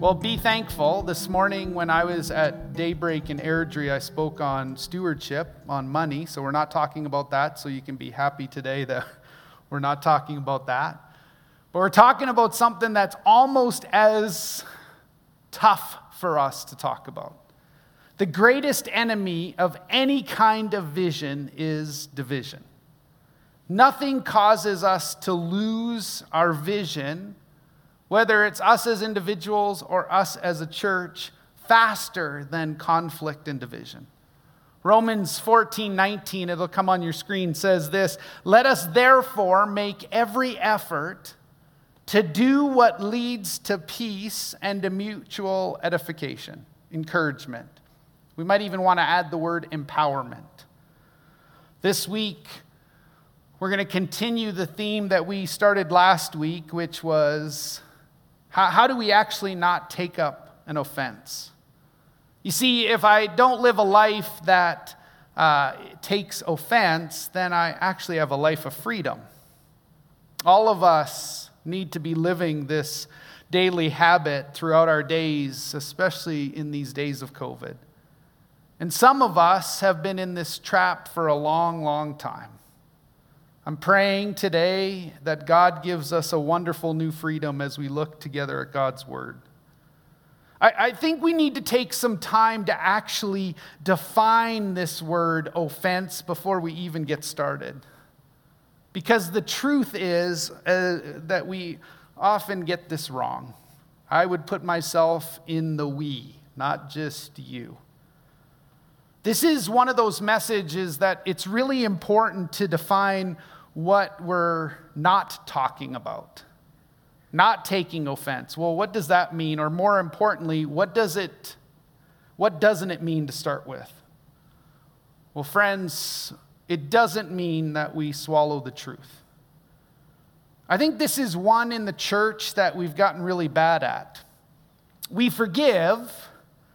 Well, be thankful. This morning when I was at Daybreak in Airdrie, I spoke on stewardship, on money. So we're not talking about that. So you can be happy today that we're not talking about that. But we're talking about something that's almost as tough for us to talk about. The greatest enemy of any kind of vision is division. Nothing causes us to lose our vision, whether it's us as individuals or us as a church, faster than conflict and division. Romans 14:19, it'll come on your screen, says this: "Let us therefore make every effort to do what leads to peace and to mutual edification," encouragement. We might even want to add the word empowerment. This week, we're going to continue the theme that we started last week, which was how do we actually not take up an offense? You see, if I don't live a life that takes offense, then I actually have a life of freedom. All of us need to be living this daily habit throughout our days, especially in these days of COVID. And some of us have been in this trap for a long, long time. I'm praying today that God gives us a wonderful new freedom as we look together at God's Word. I think we need to take some time to actually define this word offense before we even get started. Because the truth is that we often get this wrong. I would put myself in the we, not just you. This is one of those messages that it's really important to define what we're not talking about. Not taking offense. Well, what does that mean? Or more importantly, what doesn't it mean to start with? Well, friends, it doesn't mean that we swallow the truth. I think this is one in the church that we've gotten really bad at. We forgive,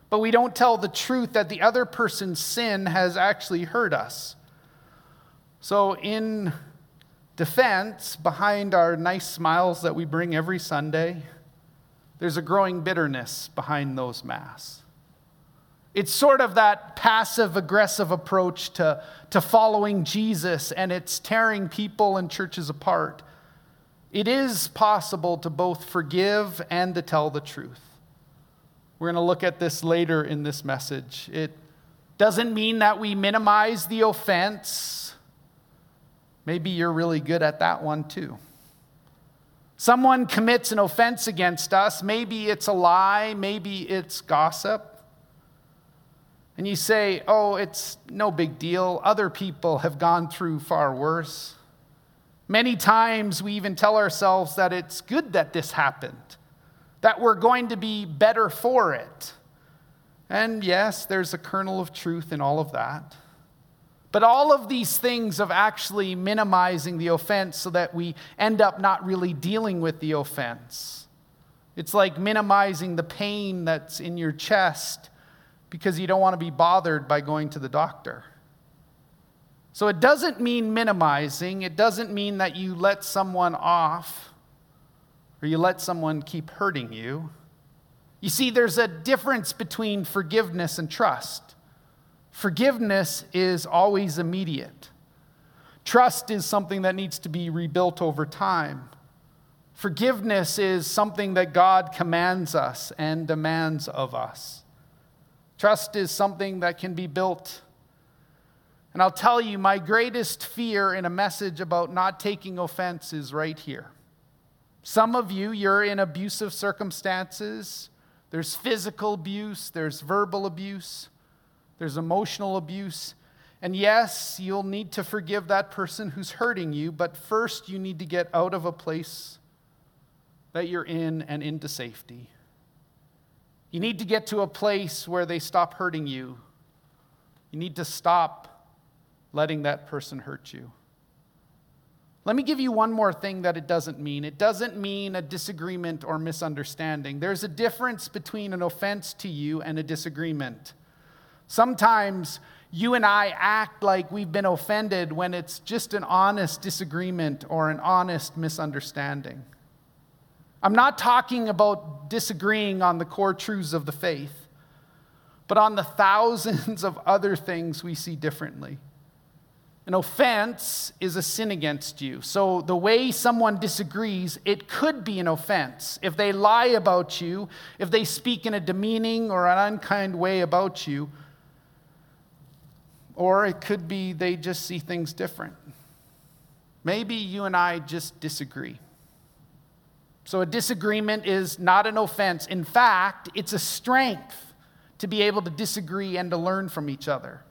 but we don't tell the truth that the other person's sin has actually hurt us. So in defense, behind our nice smiles that we bring every Sunday, there's a growing bitterness behind those masks. It's sort of that passive-aggressive approach to following Jesus, and it's tearing people and churches apart. It is possible to both forgive and to tell the truth. We're going to look at this later in this message. It doesn't mean that we minimize the offense. Maybe you're really good at that one too. Someone commits an offense against us. Maybe it's a lie. Maybe it's gossip. And you say, oh, it's no big deal. Other people have gone through far worse. Many times we even tell ourselves that it's good that this happened, that we're going to be better for it. And yes, there's a kernel of truth in all of that. But all of these things of actually minimizing the offense so that we end up not really dealing with the offense. It's like minimizing the pain that's in your chest because you don't want to be bothered by going to the doctor. So it doesn't mean minimizing. It doesn't mean that you let someone off or you let someone keep hurting you. You see, there's a difference between forgiveness and trust. Forgiveness is always immediate. Trust is something that needs to be rebuilt over time. Forgiveness is something that God commands us and demands of us. Trust is something that can be built. And I'll tell you, my greatest fear in a message about not taking offense is right here. Some of you, you're in abusive circumstances. There's physical abuse, there's verbal abuse. There's emotional abuse. And yes, you'll need to forgive that person who's hurting you, but first you need to get out of a place that you're in and into safety. You need to get to a place where they stop hurting you. You need to stop letting that person hurt you. Let me give you one more thing that it doesn't mean. It doesn't mean a disagreement or misunderstanding. There's a difference between an offense to you and a disagreement. Sometimes you and I act like we've been offended when it's just an honest disagreement or an honest misunderstanding. I'm not talking about disagreeing on the core truths of the faith, but on the thousands of other things we see differently. An offense is a sin against you. So the way someone disagrees, it could be an offense. If they lie about you, if they speak in a demeaning or an unkind way about you, or it could be they just see things different. Maybe you and I just disagree. So a disagreement is not an offense. In fact, it's a strength to be able to disagree and to learn from each other.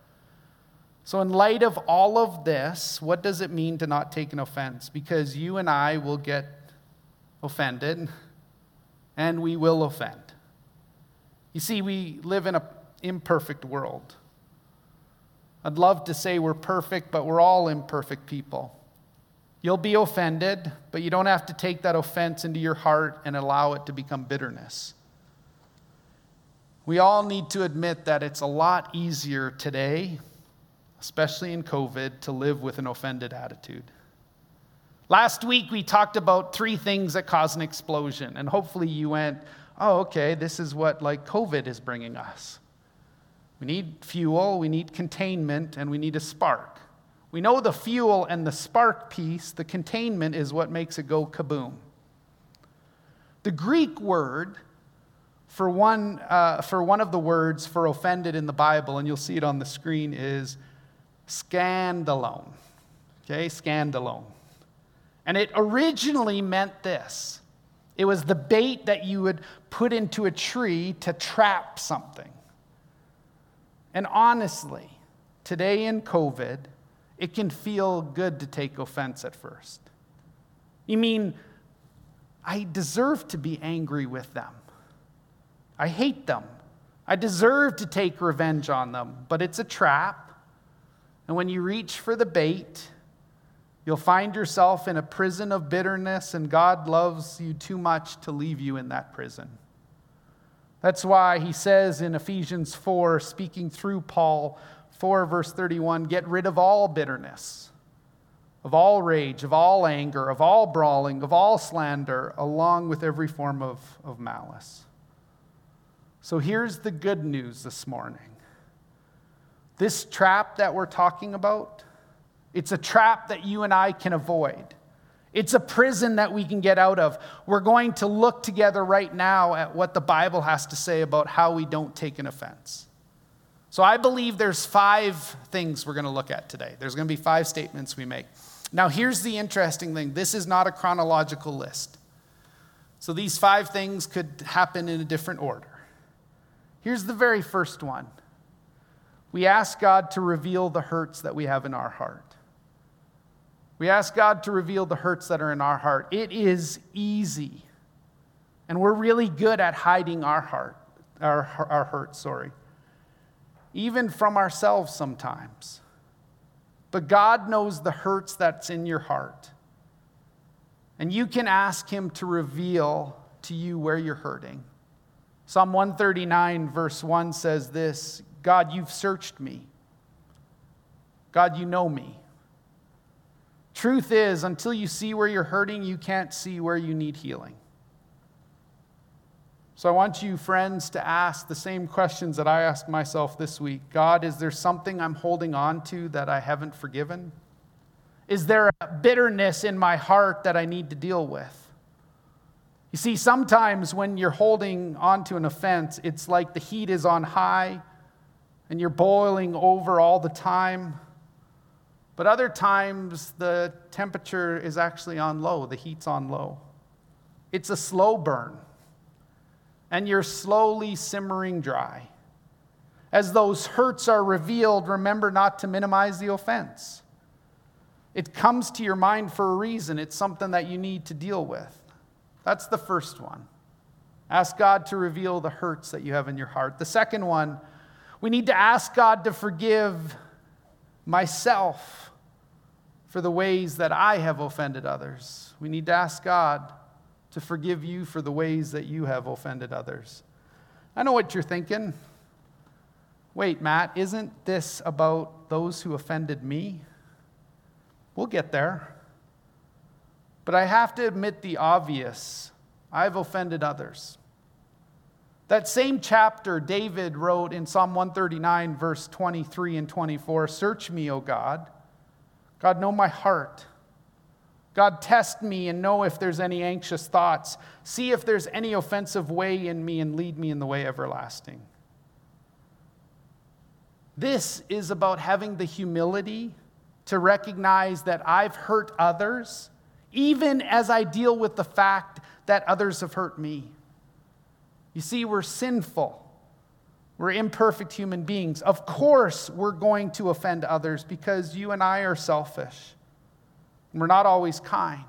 So in light of all of this, what does it mean to not take an offense? Because you and I will get offended, and we will offend. You see, we live in an imperfect world. I'd love to say we're perfect, but we're all imperfect people. You'll be offended, but you don't have to take that offense into your heart and allow it to become bitterness. We all need to admit that it's a lot easier today, especially in COVID, to live with an offended attitude. Last week, we talked about three things that cause an explosion, and hopefully you went, oh, okay, this is what like COVID is bringing us. We need fuel, we need containment, and we need a spark. We know the fuel and the spark piece, the containment is what makes it go kaboom. The Greek word for one of the words for offended in the Bible, and you'll see it on the screen, is scandalon. Okay, scandalon. And it originally meant this. It was the bait that you would put into a tree to trap something. And honestly, today in COVID, it can feel good to take offense at first. You mean, I deserve to be angry with them. I hate them. I deserve to take revenge on them, but it's a trap. And when you reach for the bait, you'll find yourself in a prison of bitterness, and God loves you too much to leave you in that prison. That's why he says in Ephesians 4, speaking through Paul, 4 verse 31, get rid of all bitterness, of all rage, of all anger, of all brawling, of all slander, along with every form of malice. So here's the good news this morning. This trap that we're talking about, it's a trap that you and I can avoid. It's a prison that we can get out of. We're going to look together right now at what the Bible has to say about how we don't take an offense. So I believe there's 5 things we're going to look at today. There's going to be 5 statements we make. Now, here's the interesting thing. This is not a chronological list. So these 5 things could happen in a different order. Here's the very first one. We ask God to reveal the hurts that we have in our heart. We ask God to reveal the hurts that are in our heart. It is easy. And we're really good at hiding our hurts, even from ourselves sometimes. But God knows the hurts that's in your heart. And you can ask him to reveal to you where you're hurting. Psalm 139 verse 1 says this, God, you've searched me. God, you know me. Truth is, until you see where you're hurting, you can't see where you need healing. So I want you, friends, to ask the same questions that I asked myself this week. God, is there something I'm holding on to that I haven't forgiven? Is there a bitterness in my heart that I need to deal with? You see, sometimes when you're holding on to an offense, it's like the heat is on high, and you're boiling over all the time. But other times, the temperature is actually on low. The heat's on low. It's a slow burn. And you're slowly simmering dry. As those hurts are revealed, remember not to minimize the offense. It comes to your mind for a reason. It's something that you need to deal with. That's the first one. Ask God to reveal the hurts that you have in your heart. The second one, we need to ask God to forgive myself for the ways that I have offended others. We need to ask God to forgive you for the ways that you have offended others. I know what you're thinking. Wait, Matt, isn't this about those who offended me? We'll get there. But I have to admit the obvious. I've offended others. That same chapter David wrote in Psalm 139, verse 23 and 24, "Search me, O God. God, know my heart. God, test me and know if there's any anxious thoughts. See if there's any offensive way in me and lead me in the way everlasting." This is about having the humility to recognize that I've hurt others, even as I deal with the fact that others have hurt me. You see, we're sinful. We're imperfect human beings. Of course, we're going to offend others because you and I are selfish. We're not always kind.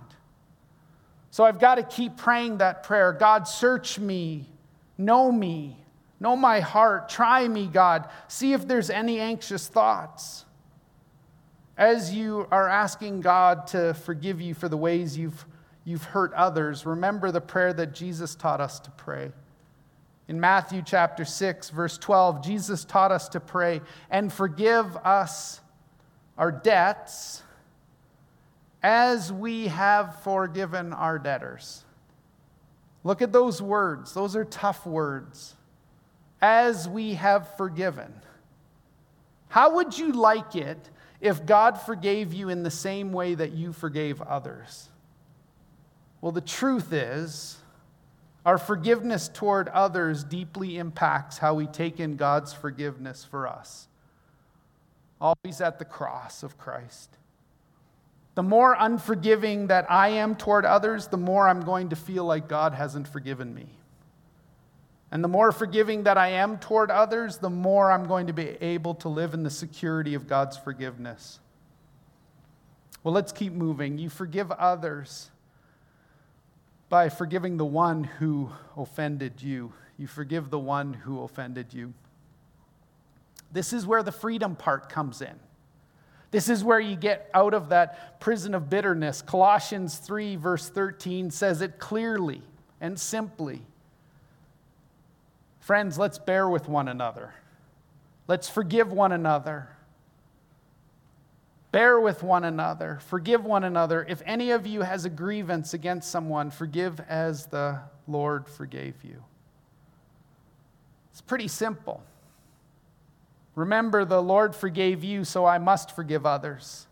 So I've got to keep praying that prayer. God, search me. Know my heart. Try me, God. See if there's any anxious thoughts. As you are asking God to forgive you for the ways you've hurt others, remember the prayer that Jesus taught us to pray. In Matthew chapter 6, verse 12, Jesus taught us to pray, "And forgive us our debts as we have forgiven our debtors." Look at those words. Those are tough words. As we have forgiven. How would you like it if God forgave you in the same way that you forgave others? Well, the truth is, our forgiveness toward others deeply impacts how we take in God's forgiveness for us. Always at the cross of Christ. The more unforgiving that I am toward others, the more I'm going to feel like God hasn't forgiven me. And the more forgiving that I am toward others, the more I'm going to be able to live in the security of God's forgiveness. Well, let's keep moving. You forgive others by forgiving the one who offended you. You forgive the one who offended you. This is where the freedom part comes in. This is where you get out of that prison of bitterness. Colossians 3, verse 13 says it clearly and simply. Friends, let's bear with one another. Let's forgive one another. Bear with one another. Forgive one another. If any of you has a grievance against someone, forgive as the Lord forgave you. It's pretty simple. Remember, the Lord forgave you, so I must forgive others.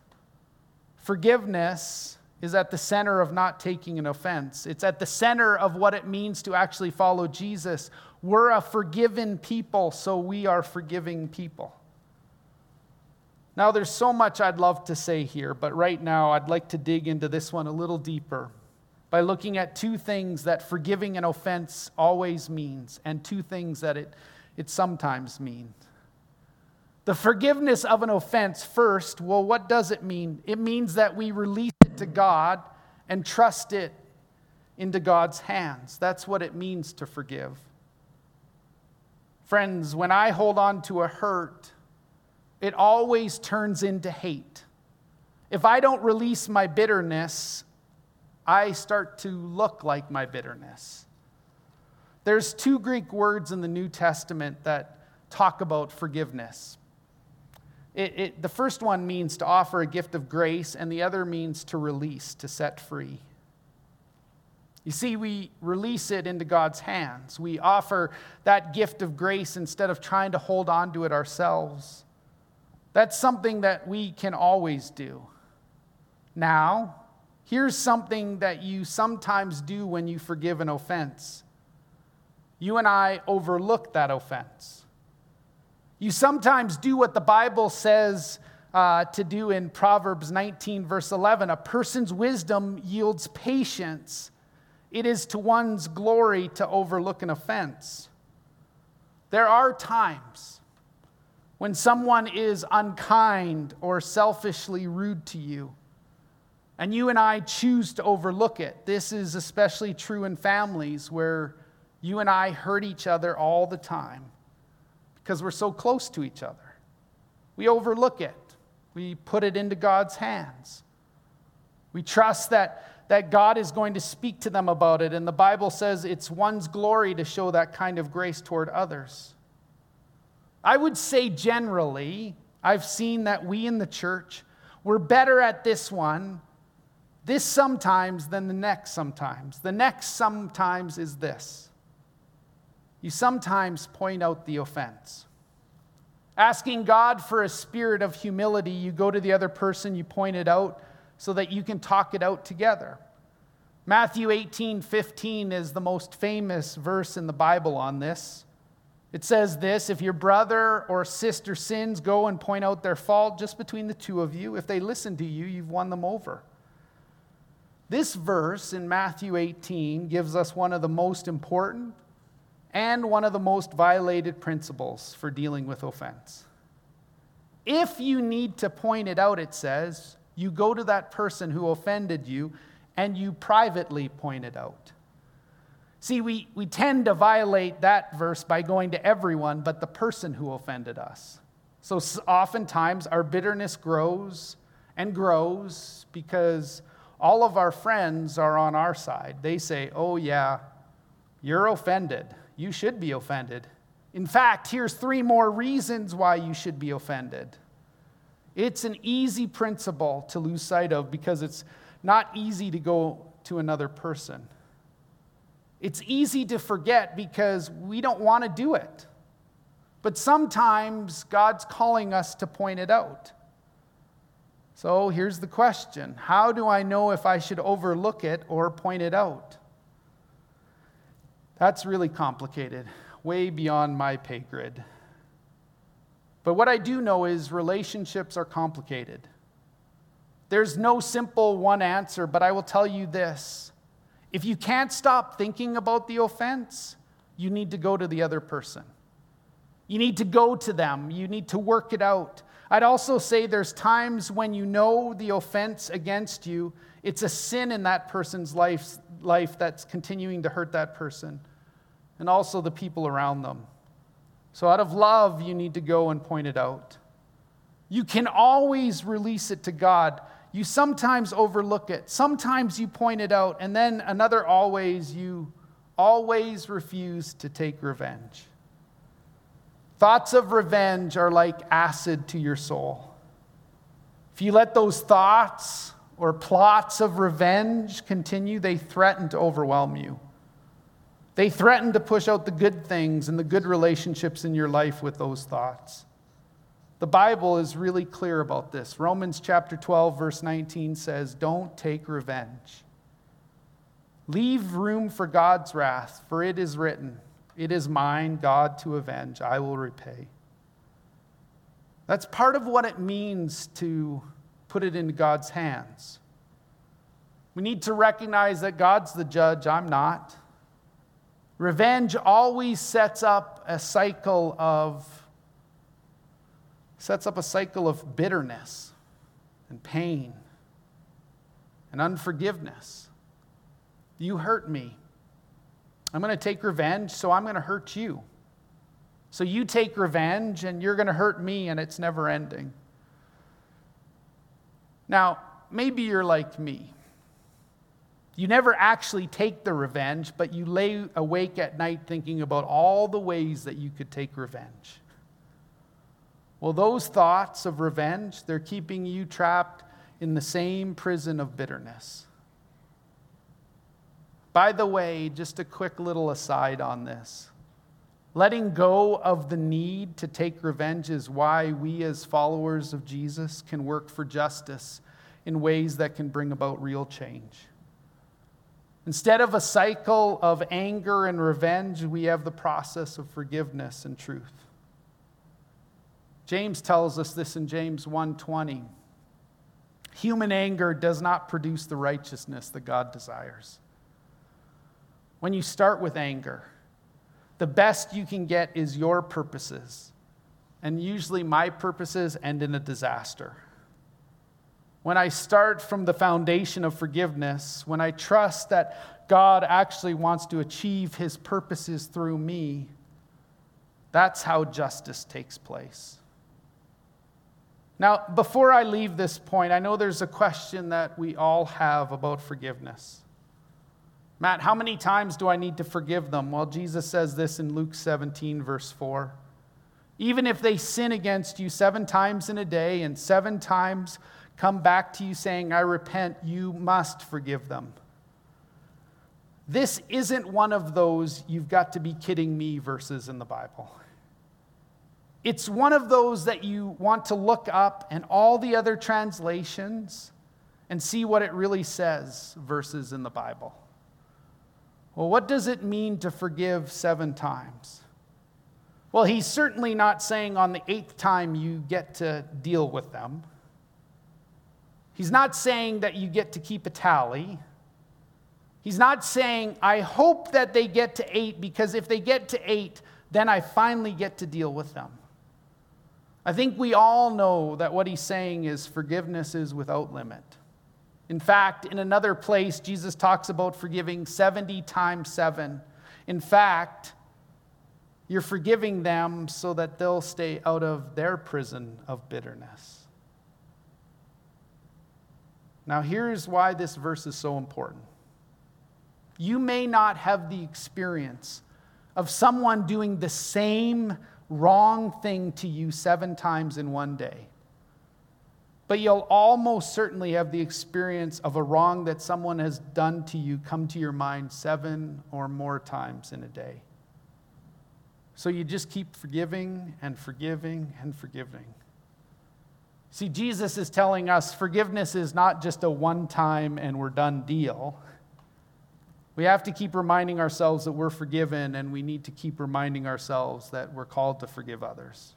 Forgiveness is at the center of not taking an offense. It's at the center of what it means to actually follow Jesus. We're a forgiven people, so we are forgiving people. Now, there's so much I'd love to say here, but right now I'd like to dig into this one a little deeper by looking at two things that forgiving an offense always means and two things that it sometimes means. The forgiveness of an offense first, well, what does it mean? It means that we release it to God and trust it into God's hands. That's what it means to forgive. Friends, when I hold on to a hurt, it always turns into hate. If I don't release my bitterness, I start to look like my bitterness. There's two Greek words in the New Testament that talk about forgiveness. The first one means to offer a gift of grace, and the other means to release, to set free. You see, we release it into God's hands. We offer that gift of grace instead of trying to hold on to it ourselves. That's something that we can always do. Now, here's something that you sometimes do when you forgive an offense. You and I overlook that offense. You sometimes do what the Bible says to do in Proverbs 19, verse 11. A person's wisdom yields patience. It is to one's glory to overlook an offense. There are times when someone is unkind or selfishly rude to you, and you and I choose to overlook it. This is especially true in families where you and I hurt each other all the time because we're so close to each other. We overlook it. We put it into God's hands. We trust that God is going to speak to them about it, and the Bible says it's one's glory to show that kind of grace toward others. I would say generally, I've seen that we in the church, we're better at this one This sometimes, then the next sometimes. The next sometimes is this. You sometimes point out the offense. Asking God for a spirit of humility, you go to the other person, you point it out so that you can talk it out together. Matthew 18:15 is the most famous verse in the Bible on this. It says this, if your brother or sister sins, go and point out their fault just between the two of you. If they listen to you, you've won them over. This verse in Matthew 18 gives us one of the most important and one of the most violated principles for dealing with offense. If you need to point it out, it says, you go to that person who offended you and you privately point it out. See, we tend to violate that verse by going to everyone but the person who offended us. So oftentimes our bitterness grows and grows because all of our friends are on our side. They say, oh yeah, you're offended. You should be offended. In fact, here's three more reasons why you should be offended. It's an easy principle to lose sight of because it's not easy to go to another person. It's easy to forget because we don't want to do it. But sometimes God's calling us to point it out. So here's the question. How do I know if I should overlook it or point it out? That's really complicated, way beyond my pay grade. But what I do know is relationships are complicated. There's no simple one answer, but I will tell you this. If you can't stop thinking about the offense, you need to go to the other person. You need to go to them. You need to work it out. I'd also say there's times when you know the offense against you, it's a sin in that person's life that's continuing to hurt that person and also the people around them. So out of love, you need to go and point it out. You can always release it to God. You sometimes overlook it. Sometimes you point it out. And then another always, you always refuse to take revenge. Thoughts of revenge are like acid to your soul. If you let those thoughts or plots of revenge continue, they threaten to overwhelm you. They threaten to push out the good things and the good relationships in your life with those thoughts. The Bible is really clear about this. Romans chapter 12, verse 19 says, don't take revenge. Leave room for God's wrath, for it is written, it is mine, God, to avenge. I will repay. That's part of what it means to put it into God's hands. We need to recognize that God's the judge, I'm not. Revenge always sets up a cycle of bitterness and pain and unforgiveness. You hurt me. I'm going to take revenge, so I'm going to hurt you. So you take revenge, and you're going to hurt me, and it's never ending. Now, maybe you're like me. You never actually take the revenge, but you lay awake at night thinking about all the ways that you could take revenge. Well, those thoughts of revenge, they're keeping you trapped in the same prison of bitterness. By the way, just a quick little aside on this. Letting go of the need to take revenge is why we as followers of Jesus can work for justice in ways that can bring about real change. Instead of a cycle of anger and revenge, we have the process of forgiveness and truth. James tells us this in James 1:20. Human anger does not produce the righteousness that God desires. When you start with anger, the best you can get is your purposes. And usually my purposes end in a disaster. When I start from the foundation of forgiveness, when I trust that God actually wants to achieve his purposes through me, that's how justice takes place. Now, before I leave this point, I know there's a question that we all have about forgiveness. Matt, how many times do I need to forgive them? Well, Jesus says this in Luke 17, verse 4. Even if they sin against you 7 times in a day and 7 times come back to you saying, I repent, you must forgive them. This isn't one of those you've got to be kidding me verses in the Bible. It's one of those that you want to look up and all the other translations and see what it really says verses in the Bible. Well, what does it mean to forgive 7 times? Well, he's certainly not saying on the 8th time you get to deal with them. He's not saying that you get to keep a tally. He's not saying, I hope that they get to 8, because if they get to 8, then I finally get to deal with them. I think we all know that what he's saying is forgiveness is without limit. In fact, in another place, Jesus talks about forgiving 70 times 7. In fact, you're forgiving them so that they'll stay out of their prison of bitterness. Now, here's why this verse is so important. You may not have the experience of someone doing the same wrong thing to you 7 times in one day. But you'll almost certainly have the experience of a wrong that someone has done to you come to your mind 7 or more times in a day. So you just keep forgiving and forgiving and forgiving. See, Jesus is telling us forgiveness is not just a one-time and we're done deal. We have to keep reminding ourselves that we're forgiven, and we need to keep reminding ourselves that we're called to forgive others.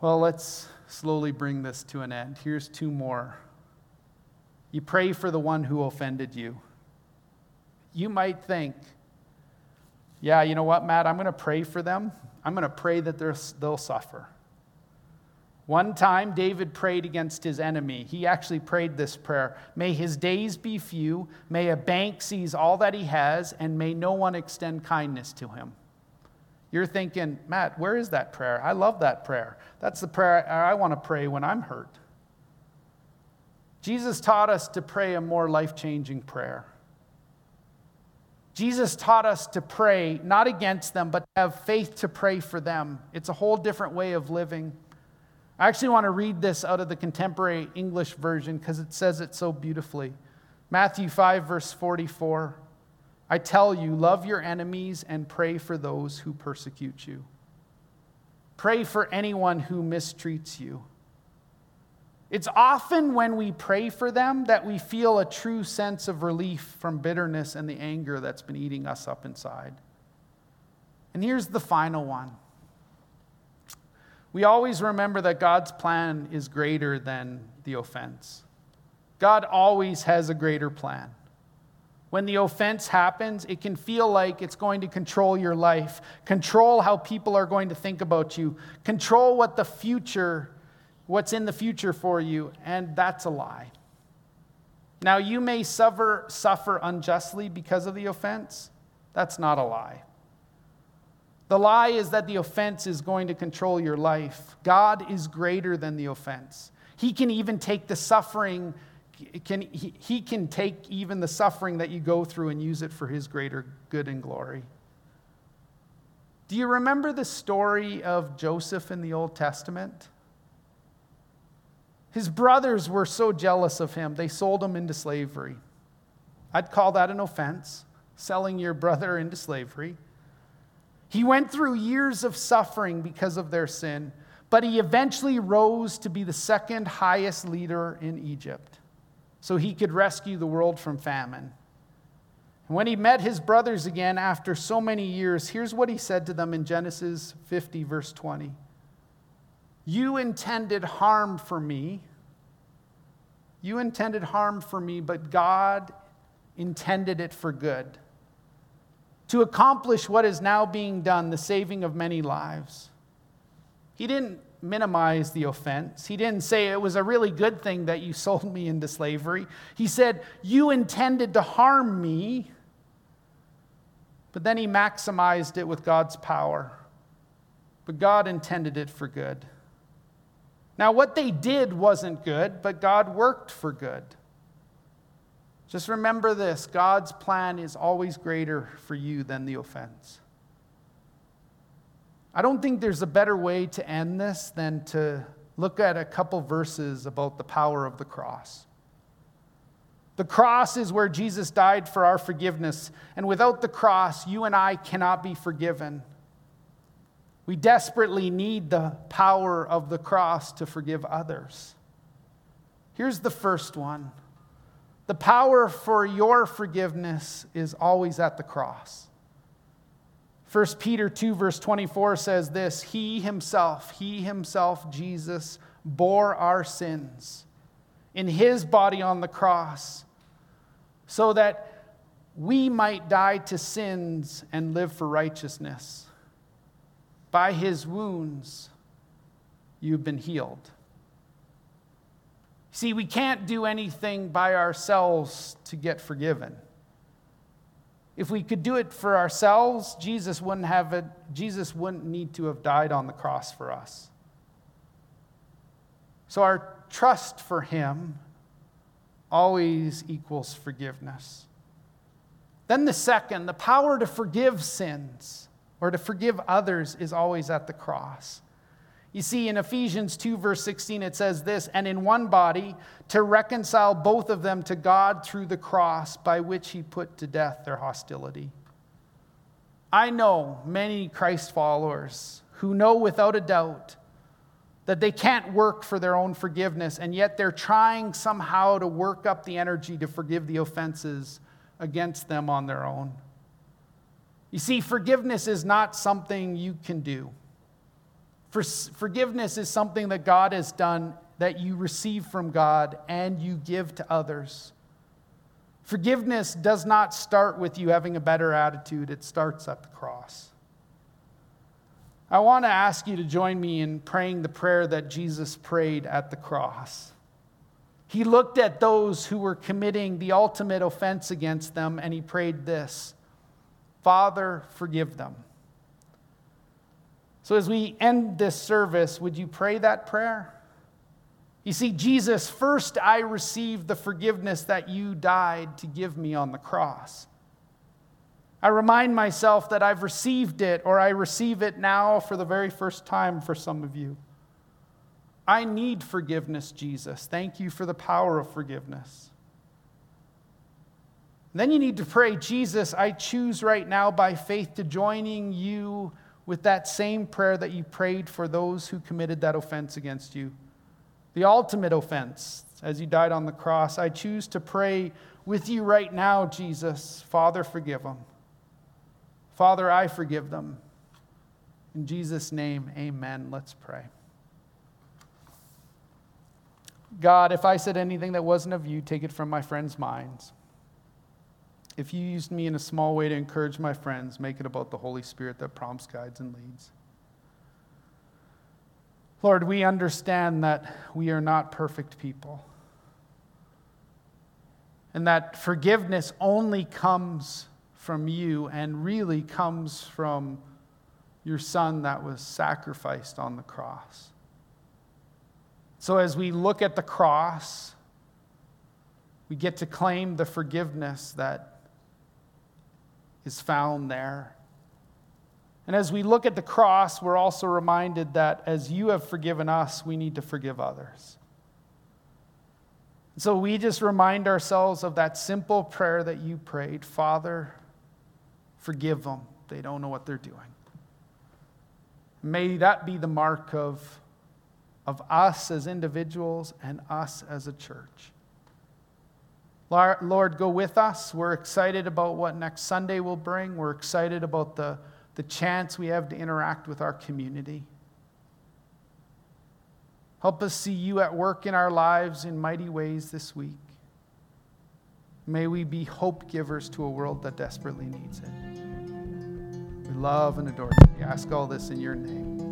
Well, let's slowly bring this to an end. Here's 2 more. You pray for the one who offended you. You might think, yeah, you know what, Matt, I'm going to pray for them. I'm going to pray that they'll suffer. One time, David prayed against his enemy. He actually prayed this prayer. May his days be few. May a bank seize all that he has, and may no one extend kindness to him. You're thinking, Matt, where is that prayer? I love that prayer. That's the prayer I want to pray when I'm hurt. Jesus taught us to pray a more life-changing prayer. Jesus taught us to pray, not against them, but to have faith to pray for them. It's a whole different way of living. I actually want to read this out of the Contemporary English Version because it says it so beautifully. Matthew 5, verse 44. I tell you, love your enemies and pray for those who persecute you. Pray for anyone who mistreats you. It's often when we pray for them that we feel a true sense of relief from bitterness and the anger that's been eating us up inside. And here's the final one. We always remember that God's plan is greater than the offense. God always has a greater plan. When the offense happens, it can feel like it's going to control your life, control how people are going to think about you, control what's in the future for you, and that's a lie. Now, you may suffer unjustly because of the offense. That's not a lie. The lie is that the offense is going to control your life. God is greater than the offense. He can even take the suffering, he can take even the suffering that you go through and use it for his greater good and glory. Do you remember the story of Joseph in the Old Testament? His brothers were so jealous of him, they sold him into slavery. I'd call that an offense, selling your brother into slavery. He went through years of suffering because of their sin, but he eventually rose to be the 2nd highest leader in Egypt, so he could rescue the world from famine. And when he met his brothers again after so many years, here's what he said to them in Genesis 50, verse 20. You intended harm for me. You intended harm for me, but God intended it for good, to accomplish what is now being done, the saving of many lives. He didn't minimize the offense. He didn't say it was a really good thing that you sold me into slavery. He said, you intended to harm me, but then he maximized it with God's power. But God intended it for good. Now, what they did wasn't good, but God worked for good. Just remember this, God's plan is always greater for you than the offense. I don't think there's a better way to end this than to look at a couple verses about the power of the cross. The cross is where Jesus died for our forgiveness, and without the cross, you and I cannot be forgiven. We desperately need the power of the cross to forgive others. Here's the first one. The power for your forgiveness is always at the cross. 1 Peter 2 verse 24 says this, He himself, Jesus, bore our sins in his body on the cross so that we might die to sins and live for righteousness. By his wounds, you've been healed. See, we can't do anything by ourselves to get forgiven. If we could do it for ourselves, Jesus wouldn't need to have died on the cross for us. So our trust for him always equals forgiveness. Then the second, the power to forgive sins or to forgive others is always at the cross. You see, in Ephesians 2, verse 16, it says this, and in one body to reconcile both of them to God through the cross by which he put to death their hostility. I know many Christ followers who know without a doubt that they can't work for their own forgiveness, and yet they're trying somehow to work up the energy to forgive the offenses against them on their own. You see, forgiveness is not something you can do. Forgiveness is something that God has done, that you receive from God and you give to others. Forgiveness does not start with you having a better attitude. It starts at the cross. I want to ask you to join me in praying the prayer that Jesus prayed at the cross. He looked at those who were committing the ultimate offense against them, and he prayed this, Father, forgive them. So as we end this service, would you pray that prayer? You see, Jesus, first I receive the forgiveness that you died to give me on the cross. I remind myself that I've received it, or I receive it now for the very first time for some of you. I need forgiveness, Jesus. Thank you for the power of forgiveness. And then you need to pray, Jesus, I choose right now by faith to joining you with that same prayer that you prayed for those who committed that offense against you. The ultimate offense, as you died on the cross, I choose to pray with you right now, Jesus. Father, forgive them. Father, I forgive them. In Jesus' name, amen. Let's pray. God, if I said anything that wasn't of you, take it from my friends' minds. If you used me in a small way to encourage my friends, make it about the Holy Spirit that prompts, guides, and leads. Lord, we understand that we are not perfect people, and that forgiveness only comes from you and really comes from your Son that was sacrificed on the cross. So as we look at the cross, we get to claim the forgiveness that is found there. And as we look at the cross, we're also reminded that as you have forgiven us, we need to forgive others. So we just remind ourselves of that simple prayer that you prayed, Father, forgive them. They don't know what they're doing. May that be the mark of us as individuals and us as a church. Lord, go with us. We're excited about what next Sunday will bring. We're excited about the chance we have to interact with our community. Help us see you at work in our lives in mighty ways this week. May we be hope givers to a world that desperately needs it. We love and adore you. We ask all this in your name.